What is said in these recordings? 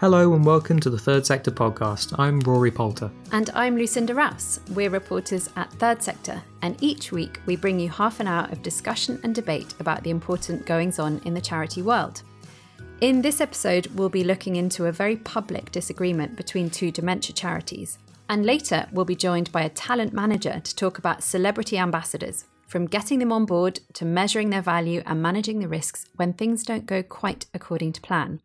Hello and welcome to the Third Sector Podcast. I'm Rory Poulter. And I'm Lucinda Rouse. We're reporters at Third Sector, and each week we bring you half an hour of discussion and debate about the important goings-on in the charity world. In this episode, we'll be looking into a very public disagreement between two dementia charities. And later, we'll be joined by a talent manager to talk about celebrity ambassadors, from getting them on board to measuring their value and managing the risks when things don't go quite according to plan.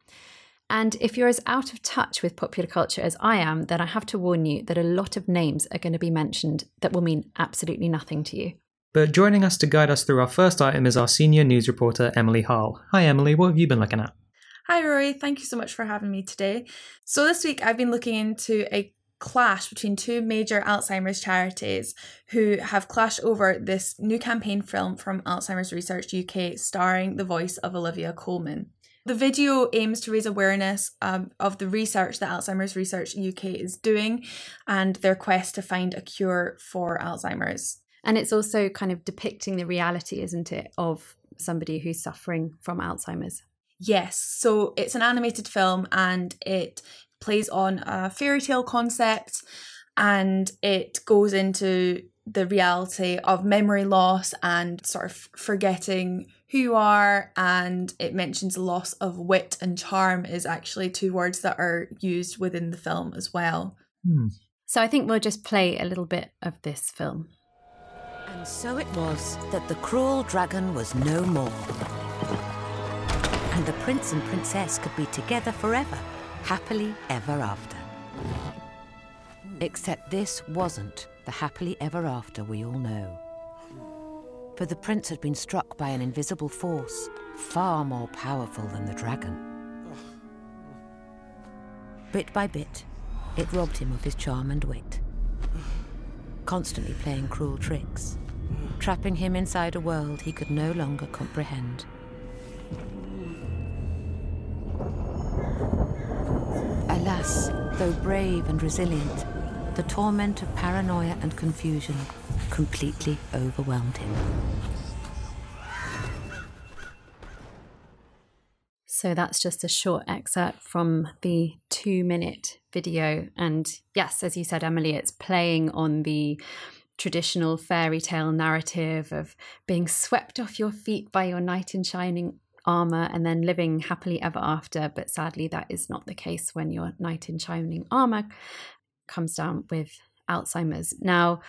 And if you're as out of touch with popular culture as I am, then I have to warn you that a lot of names are going to be mentioned that will mean absolutely nothing to you. But joining us to guide us through our first item is our senior news reporter, Emily Harle. Hi, Emily. What have you been looking at? Hi, Rory. Thank you so much for having me today. So this week I've been looking into a clash between two major Alzheimer's charities who have clashed over this new campaign film from Alzheimer's Research UK starring the voice of Olivia Colman. The video aims to raise awareness of the research that Alzheimer's Research UK is doing and their quest to find a cure for Alzheimer's. And it's also kind of depicting the reality, isn't it, of somebody who's suffering from Alzheimer's? Yes. So it's an animated film and it plays on a fairy tale concept and it goes into the reality of memory loss and sort of forgetting who you are, and it mentions loss of wit and charm is actually two words that are used within the film as well. So I think we'll just play a little bit of this film. And so it was that the cruel dragon was no more, and the prince and princess could be together forever, happily ever after. Except this wasn't the happily ever after we all know. For the prince had been struck by an invisible force far more powerful than the dragon. Bit by bit, it robbed him of his charm and wit, constantly playing cruel tricks, trapping him inside a world he could no longer comprehend. Alas, though brave and resilient, the torment of paranoia and confusion completely overwhelmed him. So that's just a short excerpt from the 2-minute video. And yes, as you said, Emily, it's playing on the traditional fairy tale narrative of being swept off your feet by your knight in shining armour and then living happily ever after. But sadly, that is not the case when your knight in shining armour comes down with Alzheimer's. Now,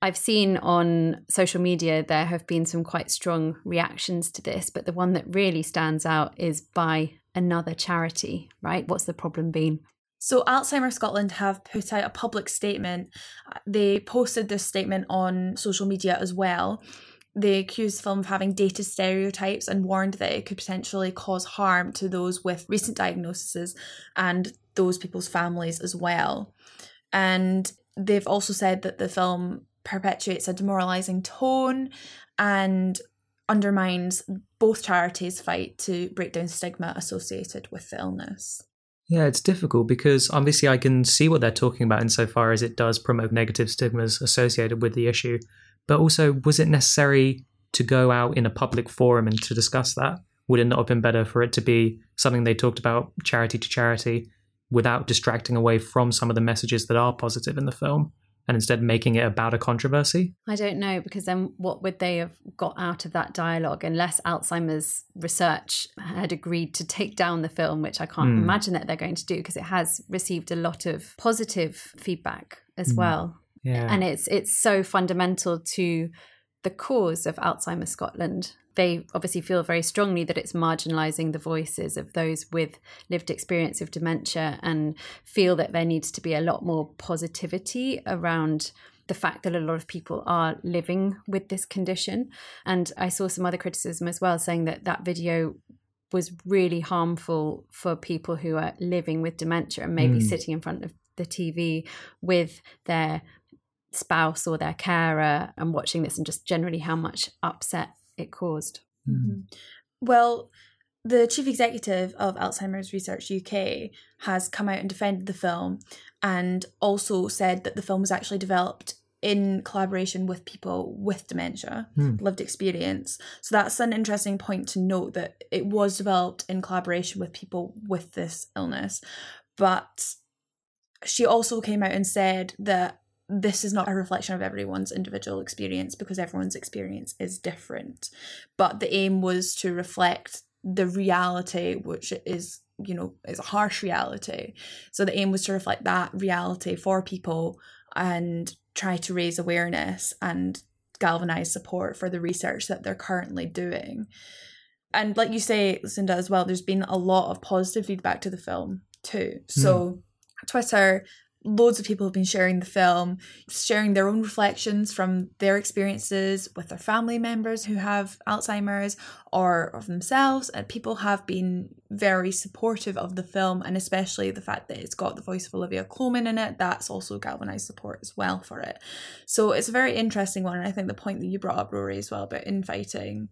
I've seen on social media there have been some quite strong reactions to this, but the one that really stands out is by another charity, right? What's the problem been? So Alzheimer Scotland have put out a public statement. They posted this statement on social media as well. They accused the film of having dated stereotypes and warned that it could potentially cause harm to those with recent diagnoses and those people's families as well. And they've also said that the film perpetuates a demoralising tone and undermines both charities' fight to break down stigma associated with the illness. Yeah, it's difficult because obviously I can see what they're talking about insofar as it does promote negative stigmas associated with the issue. But also, was it necessary to go out in a public forum and to discuss that? Would it not have been better for it to be something they talked about charity to charity without distracting away from some of the messages that are positive in the film and instead making it about a controversy? I don't know, because then what would they have got out of that dialogue unless Alzheimer's Research had agreed to take down the film, which I can't imagine that they're going to do because it has received a lot of positive feedback as well. Yeah. And it's so fundamental to the cause of Alzheimer's Scotland. They obviously feel very strongly that it's marginalising the voices of those with lived experience of dementia and feel that there needs to be a lot more positivity around the fact that a lot of people are living with this condition. And I saw some other criticism as well saying that that video was really harmful for people who are living with dementia and maybe sitting in front of the TV with their spouse or their carer and watching this, and just generally how much upset it caused. Mm-hmm. Well, the chief executive of Alzheimer's Research UK has come out and defended the film and also said that the film was actually developed in collaboration with people with dementia, lived experience. So that's an interesting point to note, that it was developed in collaboration with people with this illness. But she also came out and said that this is not a reflection of everyone's individual experience, because everyone's experience is different. But the aim was to reflect the reality, which is, you know, is a harsh reality. So the aim was to reflect that reality for people and try to raise awareness and galvanise support for the research that they're currently doing. And like you say, Lucinda, as well, there's been a lot of positive feedback to the film too. So Twitter, loads of people have been sharing the film, sharing their own reflections from their experiences with their family members who have Alzheimer's or of themselves. And people have been very supportive of the film, and especially the fact that it's got the voice of Olivia Colman in it. That's also galvanised support as well for it. So it's a very interesting one. And I think the point that you brought up, Rory, as well about infighting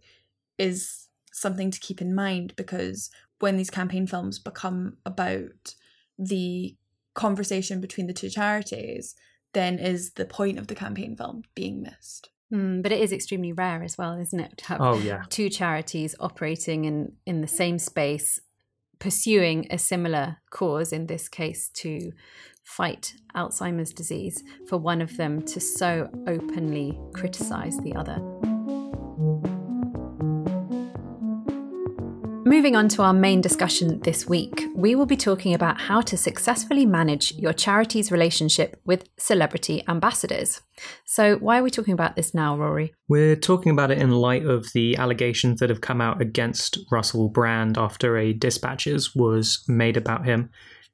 is something to keep in mind, because when these campaign films become about the conversation between the two charities, then is the point of the campaign film being missed? But it is extremely rare as well, isn't it, to have two charities operating in the same space, pursuing a similar cause, in this case to fight Alzheimer's disease, for one of them to so openly criticise the other. Moving on to our main discussion this week, we will be talking about how to successfully manage your charity's relationship with celebrity ambassadors. So why are we talking about this now, Rory? We're talking about it in light of the allegations that have come out against Russell Brand after a Dispatches was made about him.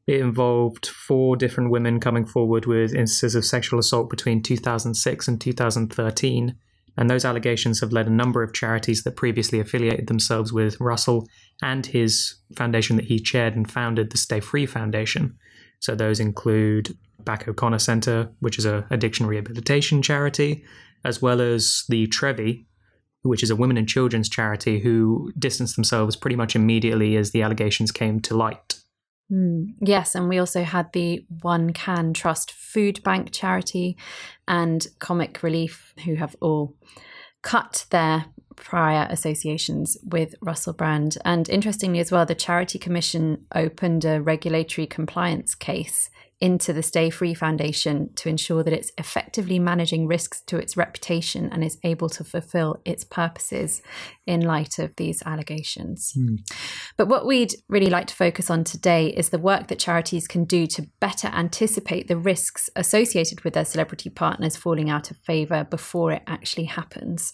It involved 4 different women coming forward with instances of sexual assault between 2006 and 2013. And those allegations have led a number of charities that previously affiliated themselves with Russell and his foundation that he chaired and founded, the Stay Free Foundation. So those include Back O'Connor Center, which is an addiction rehabilitation charity, as well as the Trevi, which is a women and children's charity, who distanced themselves pretty much immediately as the allegations came to light. Yes, and we also had the One Can Trust Food Bank charity and Comic Relief, who have all cut their prior associations with Russell Brand. And interestingly as well, the Charity Commission opened a regulatory compliance case into the Stay Free Foundation to ensure that it's effectively managing risks to its reputation and is able to fulfill its purposes in light of these allegations. But what we'd really like to focus on today is the work that charities can do to better anticipate the risks associated with their celebrity partners falling out of favour before it actually happens.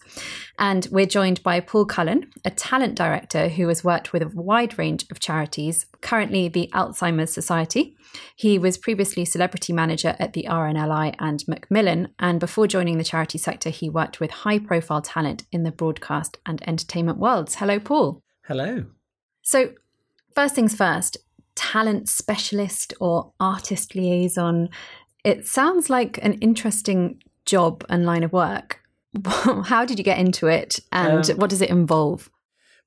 And we're joined by Paul Cullen, a talent director who has worked with a wide range of charities, currently the Alzheimer's Society. He was previously celebrity manager at the RNLI and Macmillan, and before joining the charity sector, he worked with high-profile talent in the broadcast and entertainment worlds. Hello, Paul. Hello. So, first things first, talent specialist or artist liaison. It sounds like an interesting job and line of work. How did you get into it, and what does it involve?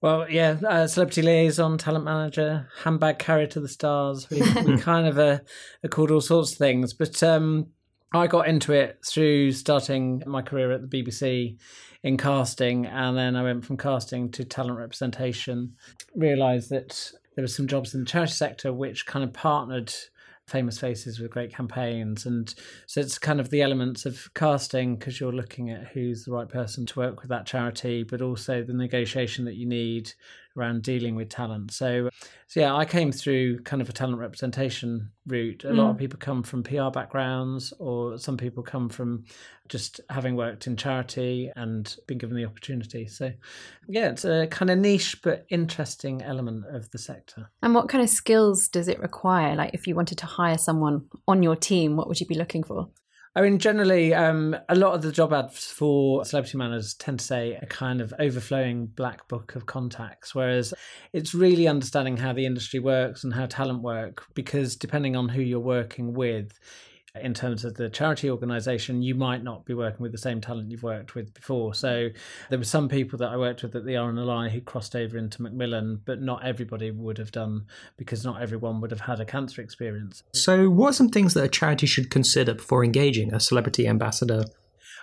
Well, yeah, celebrity liaison, talent manager, handbag carrier to the stars. We kind of are called all sorts of things. But I got into it through starting my career at the BBC in casting. And then I went from casting to talent representation. Realised that there were some jobs in the charity sector which kind of partnered famous faces with great campaigns. And so it's kind of the elements of casting, because you're looking at who's the right person to work with that charity, but also the negotiation that you need around dealing with talent. So yeah, I came through kind of a talent representation route. A lot of people come from PR backgrounds, or some people come from just having worked in charity and been given the opportunity. So yeah, it's a kind of niche but interesting element of the sector. And what kind of skills does it require? Like, if you wanted to hire someone on your team, what would you be looking for? I mean, generally, a lot of the job ads for celebrity managers tend to say a kind of overflowing black book of contacts, whereas it's really understanding how the industry works and how talent work, because depending on who you're working with, in terms of the charity organisation, you might not be working with the same talent you've worked with before. So there were some people that I worked with at the RNLI who crossed over into Macmillan, but not everybody would have done, because not everyone would have had a cancer experience. So what are some things that a charity should consider before engaging a celebrity ambassador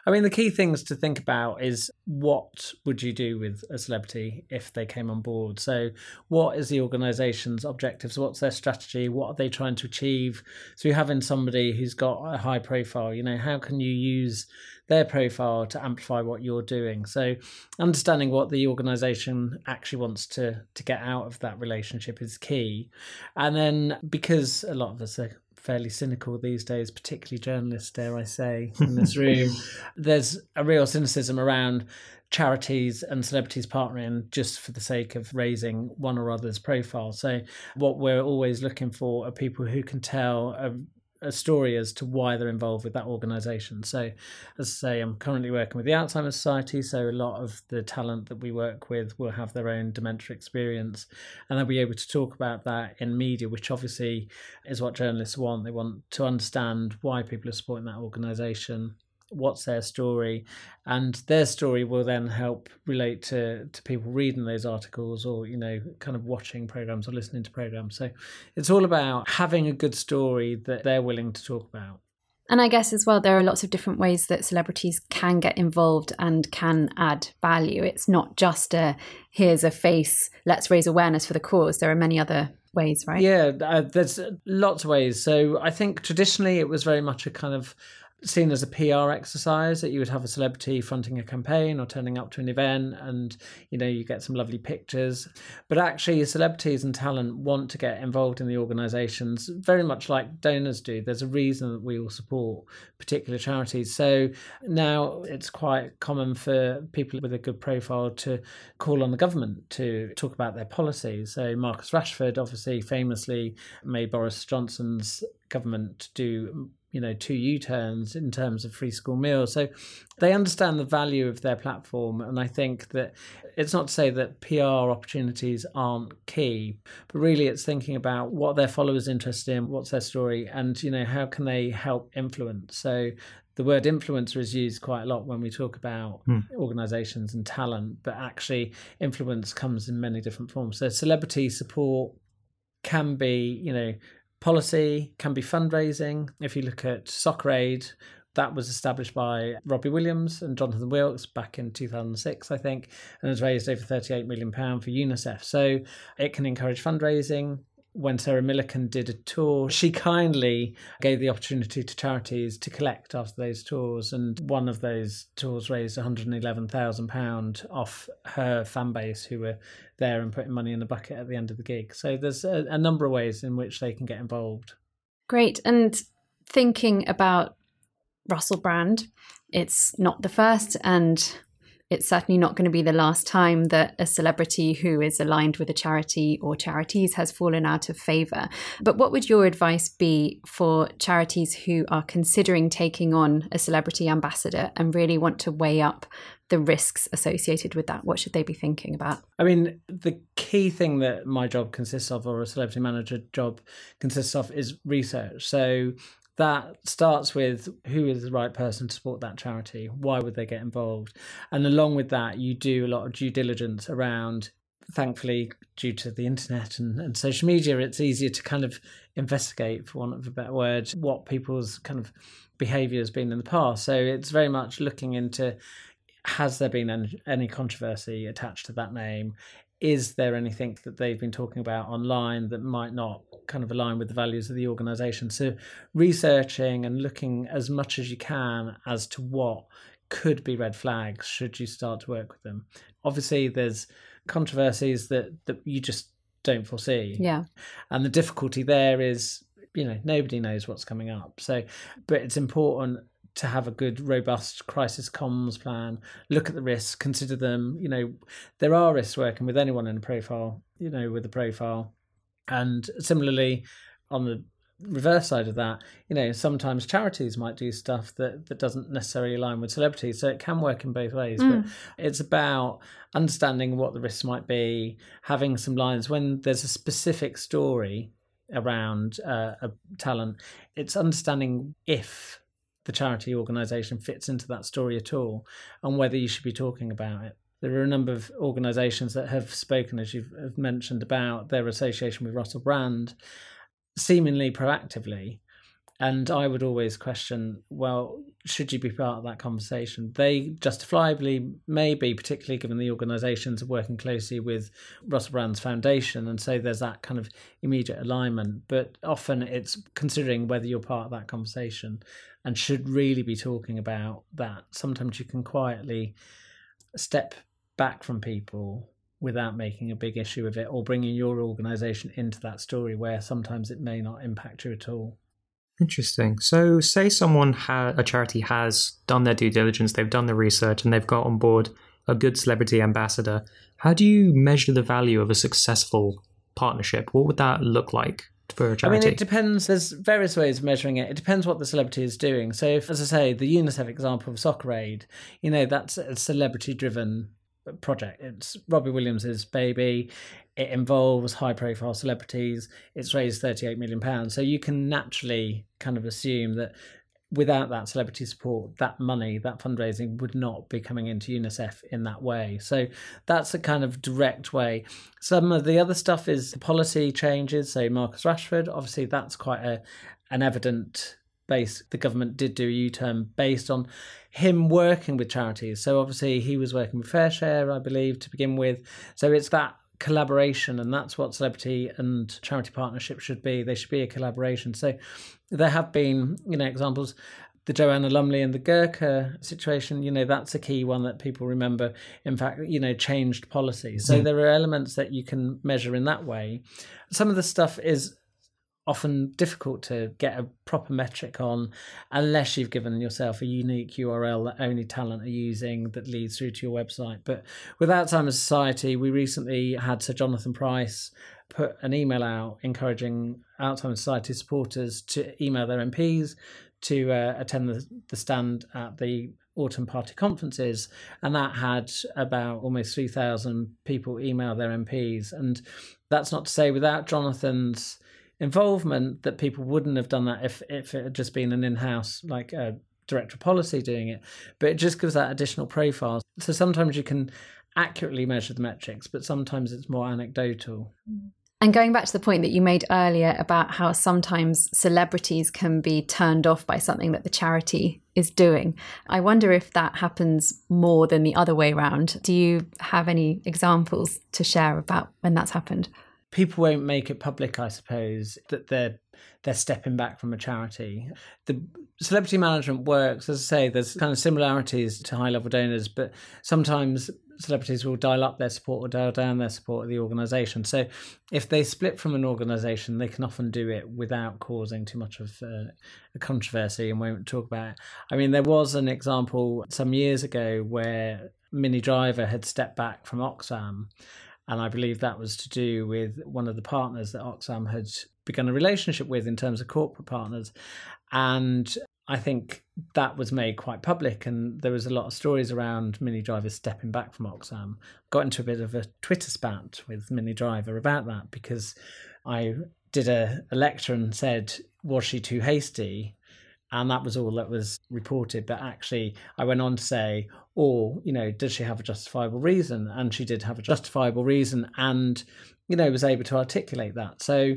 I mean, the key things to think about is what would you do with a celebrity if they came on board? So what is the organisation's objectives? What's their strategy? What are they trying to achieve through having somebody who's got a high profile? You know, how can you use their profile to amplify what you're doing? So understanding what the organisation actually wants to get out of that relationship is key. And then, because a lot of us are fairly cynical these days, particularly journalists, dare I say, in this room, there's a real cynicism around charities and celebrities partnering just for the sake of raising one or other's profile. So what we're always looking for are people who can tell a story as to why they're involved with that organisation. So, as I say, I'm currently working with the Alzheimer's Society, so a lot of the talent that we work with will have their own dementia experience, and they'll be able to talk about that in media, which obviously is what journalists want. They want to understand why people are supporting that organisation, what's their story, and their story will then help relate to people reading those articles or, you know, kind of watching programmes or listening to programmes. So it's all about having a good story that they're willing to talk about. And I guess as well, there are lots of different ways that celebrities can get involved and can add value. It's not just here's a face, let's raise awareness for the cause. There are many other ways, right? Yeah, there's lots of ways. So I think traditionally it was very much a kind of seen as a PR exercise, that you would have a celebrity fronting a campaign or turning up to an event and, you know, you get some lovely pictures. But actually celebrities and talent want to get involved in the organisations very much like donors do. There's a reason that we all support particular charities. So now it's quite common for people with a good profile to call on the government to talk about their policies. So Marcus Rashford obviously famously made Boris Johnson's government do, you know, 2 U-turns in terms of free school meals. So they understand the value of their platform. And I think that it's not to say that PR opportunities aren't key, but really it's thinking about what their followers are interested in, what's their story, and, you know, how can they help influence. So the word influencer is used quite a lot when we talk about organisations and talent, but actually influence comes in many different forms. So celebrity support can be, you know, policy, can be fundraising. If you look at Soccer Aid, that was established by Robbie Williams and Jonathan Wilkes back in 2006, I think, and has raised over £38 million for UNICEF. So it can encourage fundraising. When Sarah Millican did a tour, she kindly gave the opportunity to charities to collect after those tours, and one of those tours raised £111,000 off her fan base who were there and putting money in the bucket at the end of the gig. So there's a number of ways in which they can get involved. Great. And thinking about Russell Brand, it's not the first and it's certainly not going to be the last time that a celebrity who is aligned with a charity or charities has fallen out of favour. But what would your advice be for charities who are considering taking on a celebrity ambassador and really want to weigh up the risks associated with that? What should they be thinking about? I mean, the key thing that my job consists of, or a celebrity manager job consists of, is research. So that starts with who is the right person to support that charity, why would they get involved? And along with that, you do a lot of due diligence around, thankfully, due to the internet and social media, it's easier to kind of investigate, for want of a better word, what people's kind of behaviour has been in the past. So it's very much looking into, has there been any controversy attached to that name? Is there anything that they've been talking about online that might not kind of align with the values of the organisation? So researching and looking as much as you can as to what could be red flags should you start to work with them. Obviously, there's controversies that you just don't foresee. Yeah. And the difficulty there is, you know, nobody knows what's coming up. So, but it's important to have a good, robust crisis comms plan, look at the risks, consider them. You know, there are risks working with anyone in a profile, you know, with a profile. And similarly, on the reverse side of that, you know, sometimes charities might do stuff that doesn't necessarily align with celebrities. So it can work in both ways. But it's about understanding what the risks might be, having some lines. When there's a specific story around a talent, it's understanding if the charity organisation fits into that story at all and whether you should be talking about it. There are a number of organisations that have spoken, as you've mentioned, about their association with Russell Brand, seemingly proactively, And I would always question, well, should you be part of that conversation? They justifiably may be, particularly given the organisations are working closely with Russell Brand's foundation, and so there's that kind of immediate alignment. But often it's considering whether you're part of that conversation and should really be talking about that. Sometimes you can quietly step back from people without making a big issue of it, or bringing your organisation into that story where sometimes it may not impact you at all. Interesting. So say someone, a charity has done their due diligence, they've done the research, and they've got on board a good celebrity ambassador. How do you measure the value of a successful partnership? What would that look like for a charity? I mean, it depends. There's various ways of measuring it. It depends what the celebrity is doing. So if, as I say, the UNICEF example of Soccer Aid, you know, that's a celebrity-driven project. It's Robbie Williams's baby. It involves high-profile celebrities. It's raised £38 million. So you can naturally kind of assume that without that celebrity support, that money, that fundraising would not be coming into UNICEF in that way. So that's a kind of direct way. Some of the other stuff is the policy changes. So Marcus Rashford, obviously that's quite an evident base. The government did do a U-turn based on him working with charities. So obviously he was working with Fair Share, I believe, to begin with. So it's that collaboration, and that's what celebrity and charity partnership should be. They should be a collaboration. So there have been, you know, examples. The Joanna Lumley and the Gurkha situation, you know, that's a key one that people remember. In fact, you know, changed policy. So there are elements that you can measure in that way. Some of the stuff is often difficult to get a proper metric on unless you've given yourself a unique URL that only talent are using that leads through to your website. But with Alzheimer's Society, we recently had Sir Jonathan Price put an email out encouraging Alzheimer's Society supporters to email their MPs to attend the stand at the autumn party conferences, and that had about almost 3,000 people email their MPs. And that's not to say without Jonathan's involvement that people wouldn't have done that if it had just been an in-house, like a director of policy doing it, but it just gives that additional profile. So sometimes you can accurately measure the metrics, but sometimes it's more anecdotal. And going back to the point that you made earlier about how sometimes celebrities can be turned off by something that the charity is doing, I wonder if that happens more than the other way around. Do you have any examples to share about when that's happened? People won't make it public, I suppose, that they're stepping back from a charity. The celebrity management works, as I say, there's kind of similarities to high-level donors, but sometimes celebrities will dial up their support or dial down their support of the organisation. So if they split from an organisation, they can often do it without causing too much of a controversy and won't talk about it. I mean, there was an example some years ago where Minnie Driver had stepped back from Oxfam, and I believe that was to do with one of the partners that Oxfam had begun a relationship with in terms of corporate partners. And I think that was made quite public. And there was a lot of stories around Minnie Driver stepping back from Oxfam. Got into a bit of a Twitter spat with Minnie Driver about that because I did a lecture and said, was she too hasty? And that was all that was reported. But actually, I went on to say, or, you know, does she have a justifiable reason? And she did have a justifiable reason and, you know, was able to articulate that. So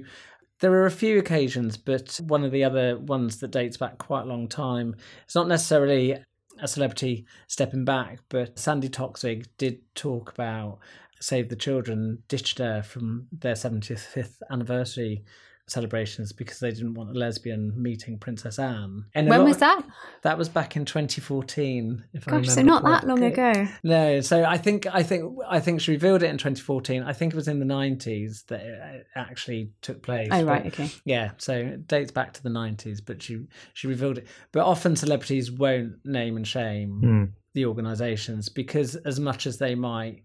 there are a few occasions, but one of the other ones that dates back quite a long time, it's not necessarily a celebrity stepping back, but Sandy Toksvig did talk about Save the Children ditched her from their 75th anniversary celebrations because they didn't want a lesbian meeting Princess Anne. And when was that? That was back in 2014. Gosh, so not that long ago. No, so I think she revealed it in 2014. I think it was in the 90s that it actually took place. Oh, right, okay. Yeah, so it dates back to the 90s, but she revealed it. But often celebrities won't name and shame the organisations because as much as they might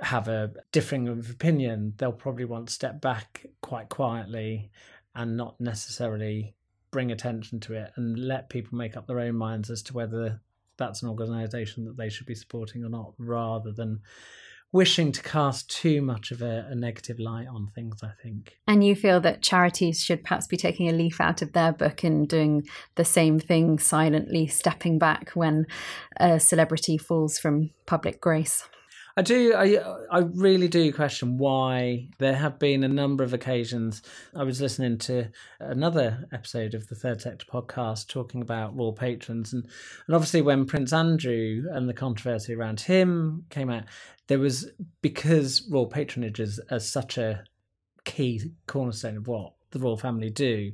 have a differing of opinion, they'll probably want to step back quite quietly and not necessarily bring attention to it and let people make up their own minds as to whether that's an organisation that they should be supporting or not, rather than wishing to cast too much of a negative light on things, I think. And you feel that charities should perhaps be taking a leaf out of their book and doing the same thing silently, stepping back when a celebrity falls from public grace? I really do question why there have been a number of occasions. I was listening to another episode of the Third Sector podcast talking about royal patrons, and obviously when Prince Andrew and the controversy around him came out, there was, because royal patronage is such a key cornerstone of what the royal family do,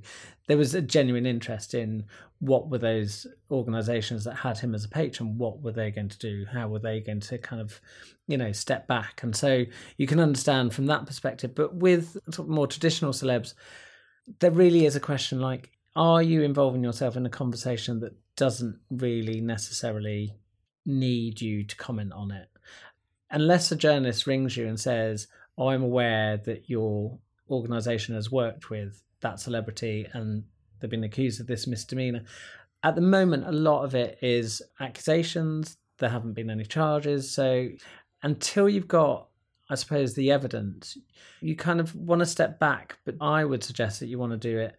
there was a genuine interest in what were those organisations that had him as a patron, what were they going to do, how were they going to kind of, you know, step back. And so you can understand from that perspective. But with sort of more traditional celebs, there really is a question like, are you involving yourself in a conversation that doesn't really necessarily need you to comment on it? Unless a journalist rings you and says, oh, I'm aware that you're organisation has worked with that celebrity and they've been accused of this misdemeanor. At the moment, a lot of it is accusations. There haven't been any charges. So until you've got, I suppose, the evidence, you kind of want to step back. But I would suggest that you want to do it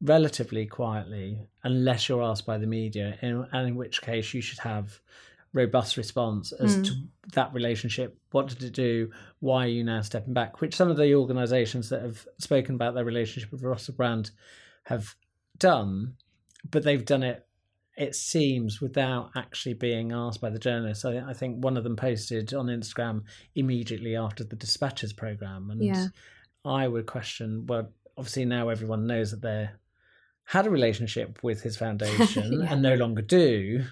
relatively quietly, unless you're asked by the media, and in which case you should have robust response as to that relationship. What did it do? Why are you now stepping back? Which some of the organisations that have spoken about their relationship with Russell Brand have done, but they've done it, it seems, without actually being asked by the journalists. I think one of them posted on Instagram immediately after the Dispatches programme, and I would question, well, obviously now everyone knows that they had a relationship with his foundation and no longer do.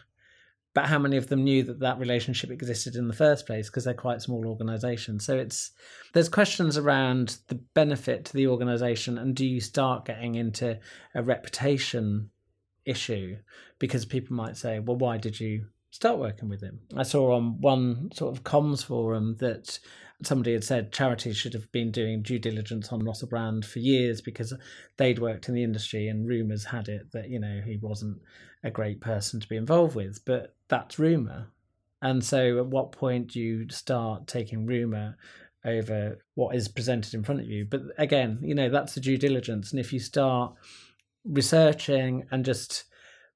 But how many of them knew that that relationship existed in the first place? Because they're quite small organisations. So there's questions around the benefit to the organisation, and do you start getting into a reputation issue? Because people might say, well, why did you start working with him? I saw on one sort of comms forum that somebody had said charities should have been doing due diligence on Russell Brand for years because they'd worked in the industry, and rumours had it that, you know, he wasn't a great person to be involved with. But that's rumour. And so at what point do you start taking rumour over what is presented in front of you? But again, you know, that's the due diligence. And if you start researching and just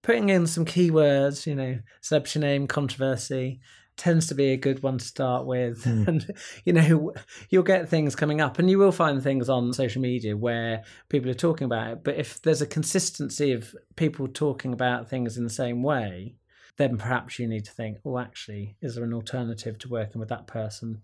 putting in some keywords, you know, celebrity name, controversy, tends to be a good one to start with. And, you know, you'll get things coming up, and you will find things on social media where people are talking about it. But if there's a consistency of people talking about things in the same way, then perhaps you need to think, oh, actually, is there an alternative to working with that person?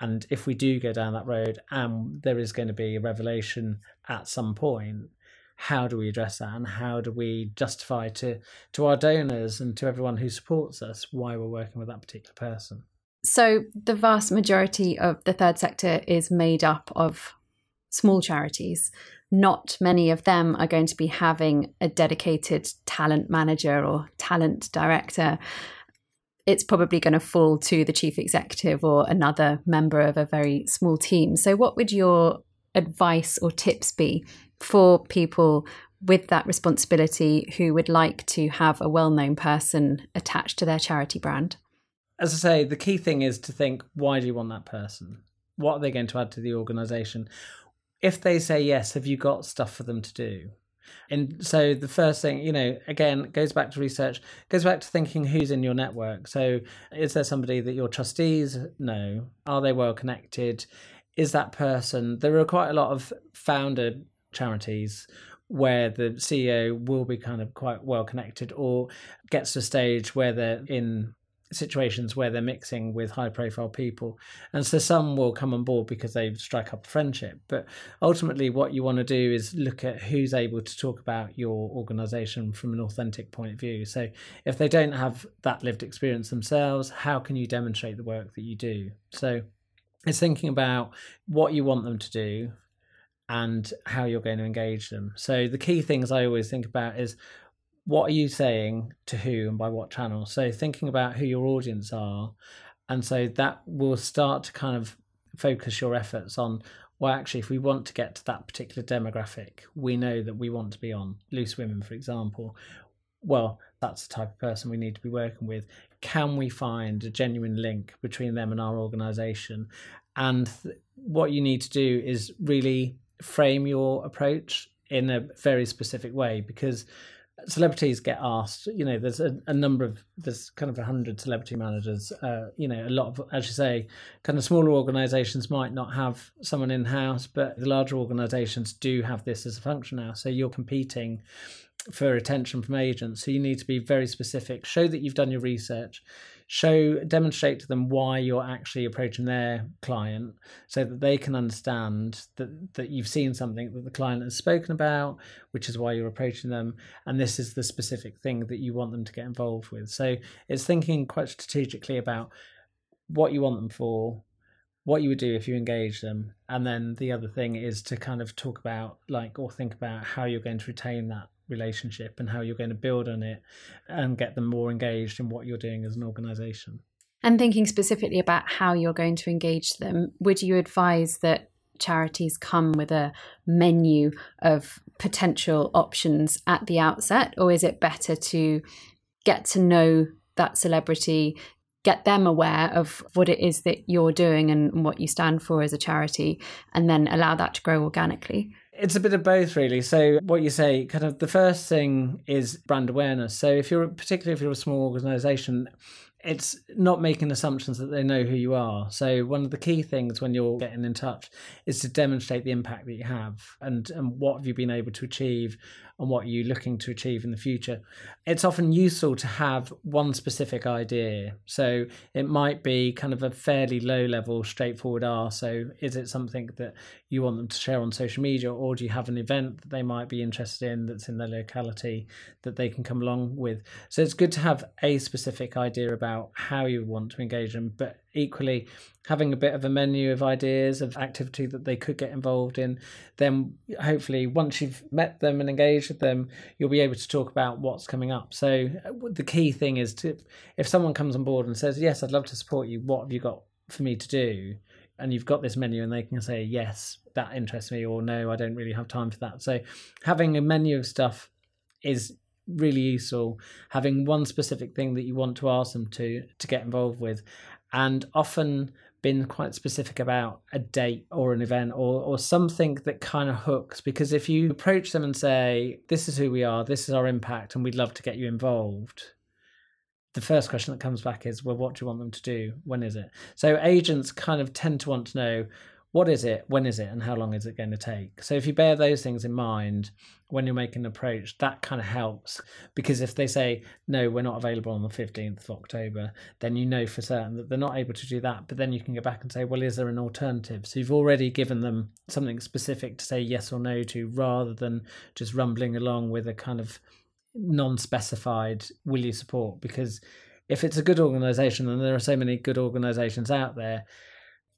And if we do go down that road and there is going to be a revelation at some point, how do we address that, and how do we justify to our donors and to everyone who supports us why we're working with that particular person? So the vast majority of the third sector is made up of small charities. Not many of them are going to be having a dedicated talent manager or talent director. It's probably going to fall to the chief executive or another member of a very small team. So what would your advice or tips be for people with that responsibility who would like to have a well-known person attached to their charity brand? As I say, the key thing is to think, why do you want that person? What are they going to add to the organisation? If they say yes, have you got stuff for them to do? And so the first thing, you know, again, goes back to research, goes back to thinking who's in your network. So is there somebody that your trustees know? Are they well connected? Is that person... There are quite a lot of founder charities where the CEO will be kind of quite well connected, or gets to a stage where they're in situations where they're mixing with high profile people. And so some will come on board because they strike up a friendship. But ultimately what you want to do is look at who's able to talk about your organisation from an authentic point of view. So if they don't have that lived experience themselves, how can you demonstrate the work that you do? So it's thinking about what you want them to do and how you're going to engage them. So the key things I always think about is, what are you saying to who and by what channel? So thinking about who your audience are. And so that will start to kind of focus your efforts on, well, actually, if we want to get to that particular demographic, we know that we want to be on Loose Women, for example. Well, that's the type of person we need to be working with. Can we find a genuine link between them and our organisation? And what you need to do is really frame your approach in a very specific way, because celebrities get asked, you know, there's a number of, there's kind of 100 celebrity managers, you know, a lot of, as you say, kind of smaller organisations might not have someone in-house, but the larger organisations do have this as a function now. So you're competing for attention from agents. So you need to be very specific, show that you've done your research, demonstrate to them why you're actually approaching their client so that they can understand that you've seen something that the client has spoken about, which is why you're approaching them. And this is the specific thing that you want them to get involved with. So it's thinking quite strategically about what you want them for, what you would do if you engage them. And then the other thing is to kind of talk about or think about how you're going to retain that relationship and how you're going to build on it and get them more engaged in what you're doing as an organisation. And thinking specifically about how you're going to engage them, would you advise that charities come with a menu of potential options at the outset, or is it better to get to know that celebrity, get them aware of what it is that you're doing and what you stand for as a charity, and then allow that to grow organically? It's a bit of both, really. So what you say, kind of the first thing is brand awareness. So particularly if you're a small organisation, it's not making assumptions that they know who you are. So one of the key things when you're getting in touch is to demonstrate the impact that you have and what have you been able to achieve and what are you looking to achieve in the future. It's often useful to have one specific idea. So it might be kind of a fairly low level, straightforward ask. So is it something that you want them to share on social media, or do you have an event that they might be interested in that's in their locality that they can come along with? So it's good to have a specific idea about how you want to engage them, but equally having a bit of a menu of ideas of activity that they could get involved in. Then hopefully once you've met them and engaged with them, you'll be able to talk about what's coming up. So the key thing is to, if someone comes on board and says, yes, I'd love to support you, what have you got for me to do? And you've got this menu and they can say, yes, that interests me, or no, I don't really have time for that. So having a menu of stuff is really useful, having one specific thing that you want to ask them to get involved with, and often been quite specific about a date or an event or something that kind of hooks. Because if you approach them and say, this is who we are, this is our impact, and we'd love to get you involved, the first question that comes back is, well, what do you want them to do? When is it? So agents kind of tend to want to know, what is it, when is it, and how long is it going to take? So if you bear those things in mind when you're making an approach, that kind of helps. Because if they say, no, we're not available on the 15th of October, then you know for certain that they're not able to do that. But then you can go back and say, well, is there an alternative? So you've already given them something specific to say yes or no to, rather than just rumbling along with a kind of non-specified, will you support? Because if it's a good organisation, and there are so many good organisations out there,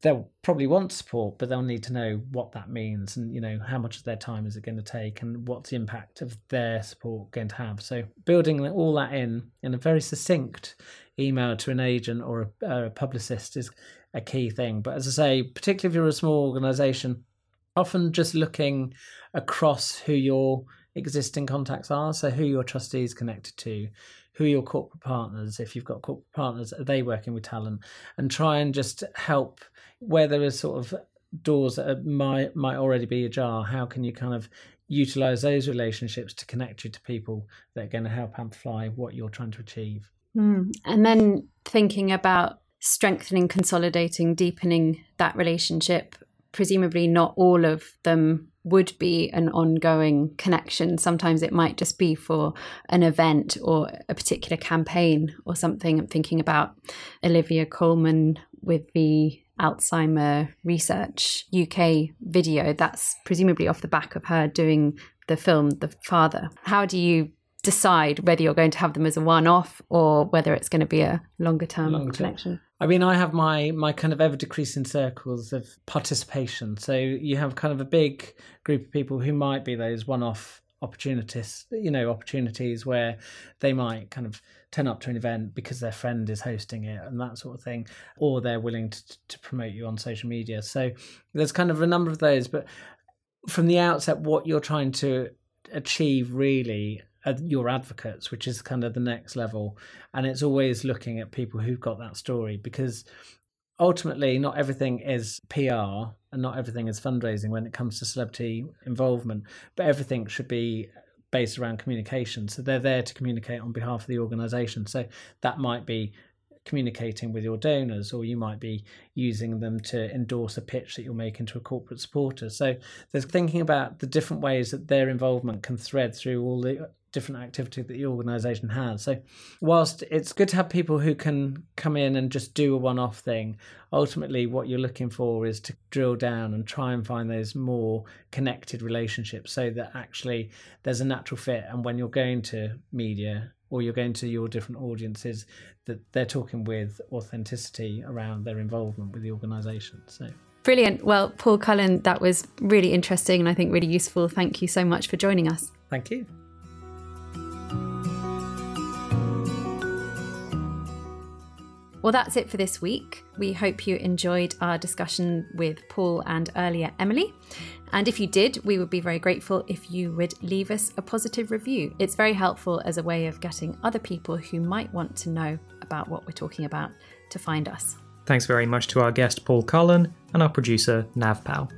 they'll probably want support, but they'll need to know what that means and, you know, how much of their time is it going to take and what's the impact of their support going to have. So building all that in a very succinct email to an agent or a publicist is a key thing. But as I say, particularly if you're a small organisation, often just looking across who your existing contacts are, so who your trustee is connected to, who are your corporate partners, if you've got corporate partners, are they working with talent? And try and just help where there is sort of doors that might already be ajar. How can you kind of utilise those relationships to connect you to people that are going to help amplify what you're trying to achieve? And then thinking about strengthening, consolidating, deepening that relationship. Presumably not all of them would be an ongoing connection. Sometimes it might just be for an event or a particular campaign or something. I'm thinking about Olivia Colman with the Alzheimer Research UK video. That's presumably off the back of her doing the film The Father. How do you decide whether you're going to have them as a one-off or whether it's going to be a longer-term connection? I mean, I have my kind of ever-decreasing circles of participation. So you have kind of a big group of people who might be those one-off opportunities, you know, opportunities where they might kind of turn up to an event because their friend is hosting it and that sort of thing, or they're willing to promote you on social media. So there's kind of a number of those. But from the outset, what you're trying to achieve really your advocates, which is kind of the next level. And it's always looking at people who've got that story, because ultimately not everything is PR and not everything is fundraising when it comes to celebrity involvement, but everything should be based around communication. So they're there to communicate on behalf of the organisation. So that might be communicating with your donors, or you might be using them to endorse a pitch that you're making to a corporate supporter. So there's thinking about the different ways that their involvement can thread through all the different activity that the organisation has. So whilst it's good to have people who can come in and just do a one-off thing, ultimately what you're looking for is to drill down and try and find those more connected relationships, so that actually there's a natural fit. And when you're going to media or you're going to your different audiences, that they're talking with authenticity around their involvement with the organisation. So brilliant. Well, Paul Cullen, that was really interesting and I think really useful. Thank you so much for joining us. Thank you. Well, that's it for this week. We hope you enjoyed our discussion with Paul and earlier Emily. And if you did, we would be very grateful if you would leave us a positive review. It's very helpful as a way of getting other people who might want to know about what we're talking about to find us. Thanks very much to our guest, Paul Cullen, and our producer, Nav Powell.